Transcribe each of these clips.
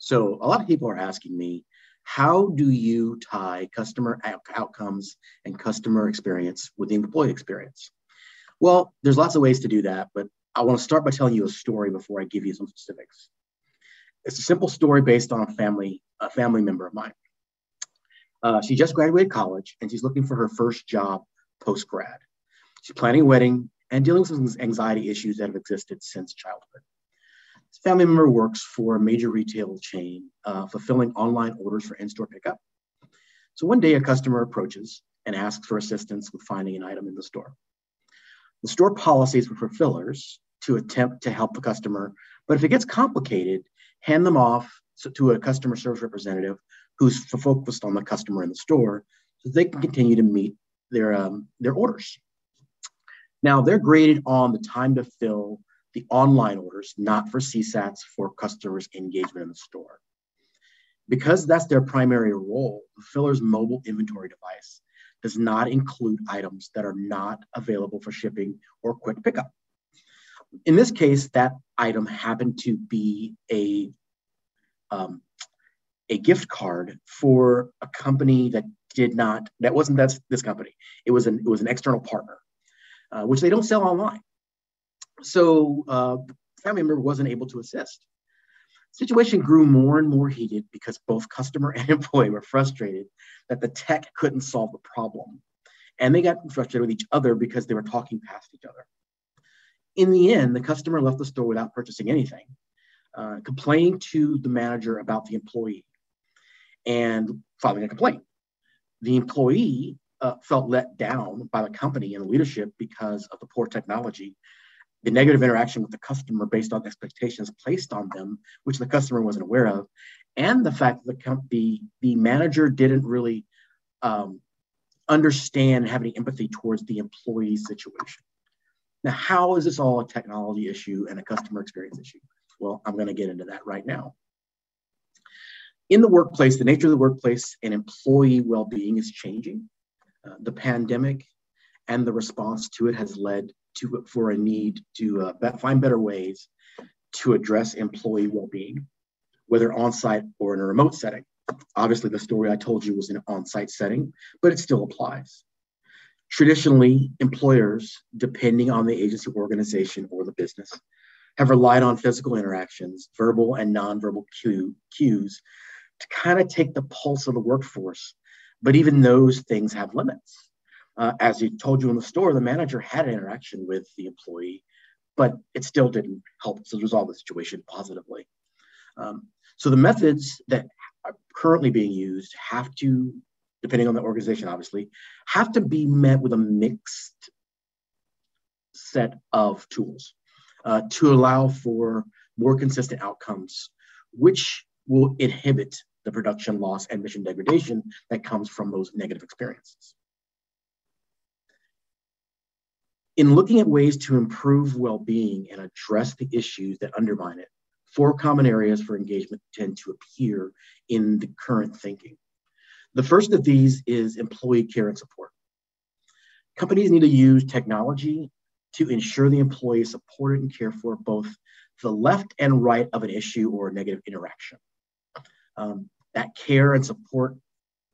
So a lot of people are asking me, how do you tie customer outcomes and customer experience with the employee experience? Well, there's lots of ways to do that, but I want to start by telling you a story before I give you some specifics. It's a simple story based on a family member of mine. She just graduated college and she's looking for her first job post-grad. She's planning a wedding and dealing with some anxiety issues that have existed since childhood. This family member works for a major retail chain, fulfilling online orders for in-store pickup. So one day a customer approaches and asks for assistance with finding an item in the store. The store policies for fulfillers to attempt to help the customer, but if it gets complicated, hand them off to a customer service representative who's focused on the customer in the store so they can continue to meet their orders. Now they're graded on the time to fill the online orders, not for CSATs, for customers' engagement in the store. Because that's their primary role, the fulfiller's mobile inventory device does not include items that are not available for shipping or quick pickup. In this case, that item happened to be a gift card for a company that wasn't this company. It was an external partner, which they don't sell online. So family member wasn't able to assist. Situation grew more and more heated because both customer and employee were frustrated that the tech couldn't solve the problem. And they got frustrated with each other because they were talking past each other. In the end, the customer left the store without purchasing anything, complaining to the manager about the employee and filing a complaint. The employee felt let down by the company and the leadership because of the poor technology, the negative interaction with the customer based on expectations placed on them, which the customer wasn't aware of, and the fact that the manager didn't really understand and have any empathy towards the employee's situation. Now, how is this all a technology issue and a customer experience issue? Well, I'm going to get into that right now. In the workplace, the nature of the workplace and employee well-being is changing. The pandemic and the response to it has led for a need to find better ways to address employee well-being, whether on-site or in a remote setting. Obviously, the story I told you was an on-site setting, but it still applies. Traditionally, employers, depending on the agency organization or the business, have relied on physical interactions, verbal and nonverbal cues to kind of take the pulse of the workforce, but even those things have limits. As I told you in the store, the manager had an interaction with the employee, but it still didn't help to resolve the situation positively. So the methods that are currently being used have to, depending on the organization, obviously, have to be met with a mixed set of tools to allow for more consistent outcomes, which will inhibit the production loss and mission degradation that comes from those negative experiences. In looking at ways to improve well-being and address the issues that undermine it, four common areas for engagement tend to appear in the current thinking. The first of these is employee care and support. Companies need to use technology to ensure the employee is supported and cared for, both the left and right of an issue or a negative interaction. That care and support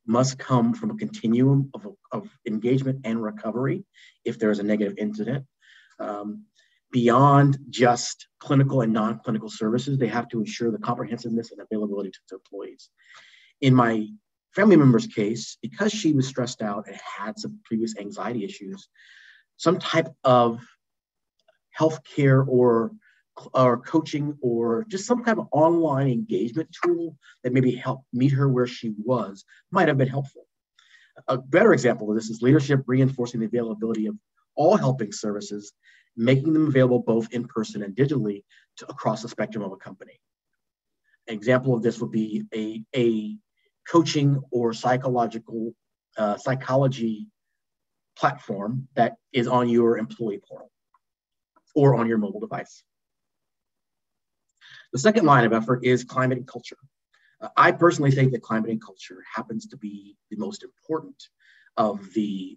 must come from a continuum of engagement and recovery if there is a negative incident. Beyond just clinical and non-clinical services, they have to ensure the comprehensiveness and availability to employees. In my family member's case, because she was stressed out and had some previous anxiety issues, some type of healthcare or coaching or just some kind of online engagement tool that maybe helped meet her where she was might have been helpful. A better example of this is leadership reinforcing the availability of all helping services, making them available both in person and digitally across the spectrum of a company. An example of this would be a coaching or psychology platform that is on your employee portal or on your mobile device. The second line of effort is climate and culture. I personally think that climate and culture happens to be the most important of the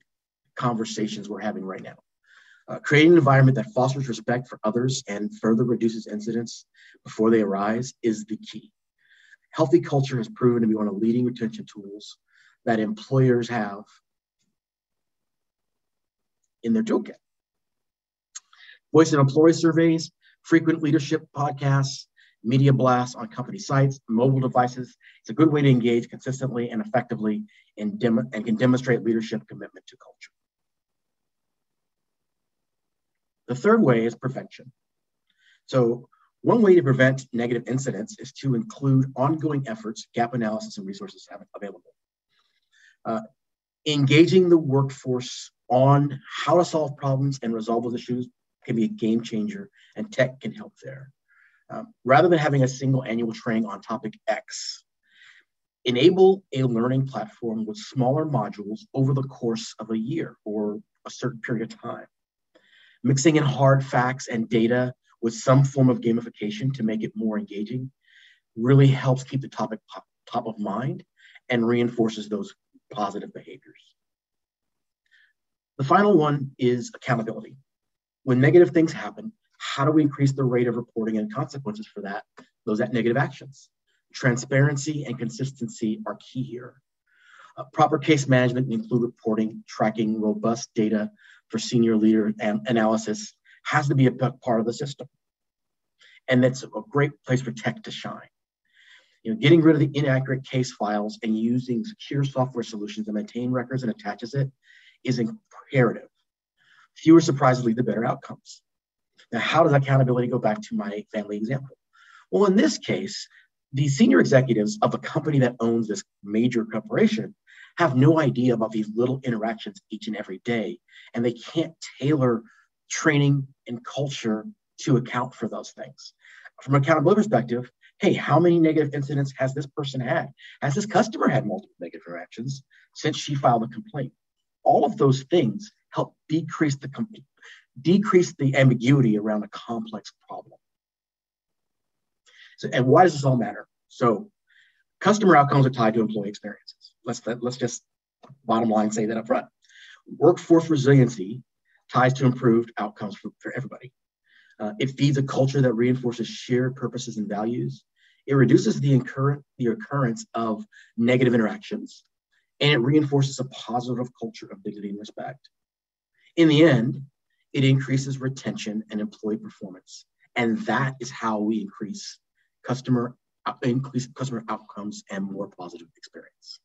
conversations we're having right now. Creating an environment that fosters respect for others and further reduces incidents before they arise is the key. Healthy culture has proven to be one of the leading retention tools that employers have in their toolkit. Voice of employee surveys, frequent leadership podcasts, media blasts on company sites, mobile devices. It's a good way to engage consistently and effectively and can demonstrate leadership commitment to culture. The third way is prevention. So one way to prevent negative incidents is to include ongoing efforts, gap analysis, and resources available. Engaging the workforce on how to solve problems and resolve those issues can be a game changer, and tech can help there. Rather than having a single annual training on topic X, enable a learning platform with smaller modules over the course of a year or a certain period of time. Mixing in hard facts and data with some form of gamification to make it more engaging really helps keep the topic top of mind and reinforces those positive behaviors. The final one is accountability. When negative things happen, how do we increase the rate of reporting and consequences for those negative actions? Transparency and consistency are key here. Proper case management include reporting, tracking, robust data for senior leader analysis has to be a part of the system. And that's a great place for tech to shine. You know, getting rid of the inaccurate case files and using secure software solutions that maintain records and attaches it is imperative. Fewer surprises lead to better outcomes. Now, how does accountability go back to my family example? Well, in this case, the senior executives of a company that owns this major corporation have no idea about these little interactions each and every day, and they can't tailor training and culture to account for those things. From an accountability perspective, hey, how many negative incidents has this person had? Has this customer had multiple negative interactions since she filed a complaint? All of those things help decrease the ambiguity around a complex problem. So, and why does this all matter? So customer outcomes are tied to employee experiences. Let's just bottom line say that up front. Workforce resiliency ties to improved outcomes for everybody. It feeds a culture that reinforces shared purposes and values. It reduces the occurrence of negative interactions, and it reinforces a positive culture of dignity and respect. In the end, it increases retention and employee performance. And that is how we increase customer outcomes and more positive experience.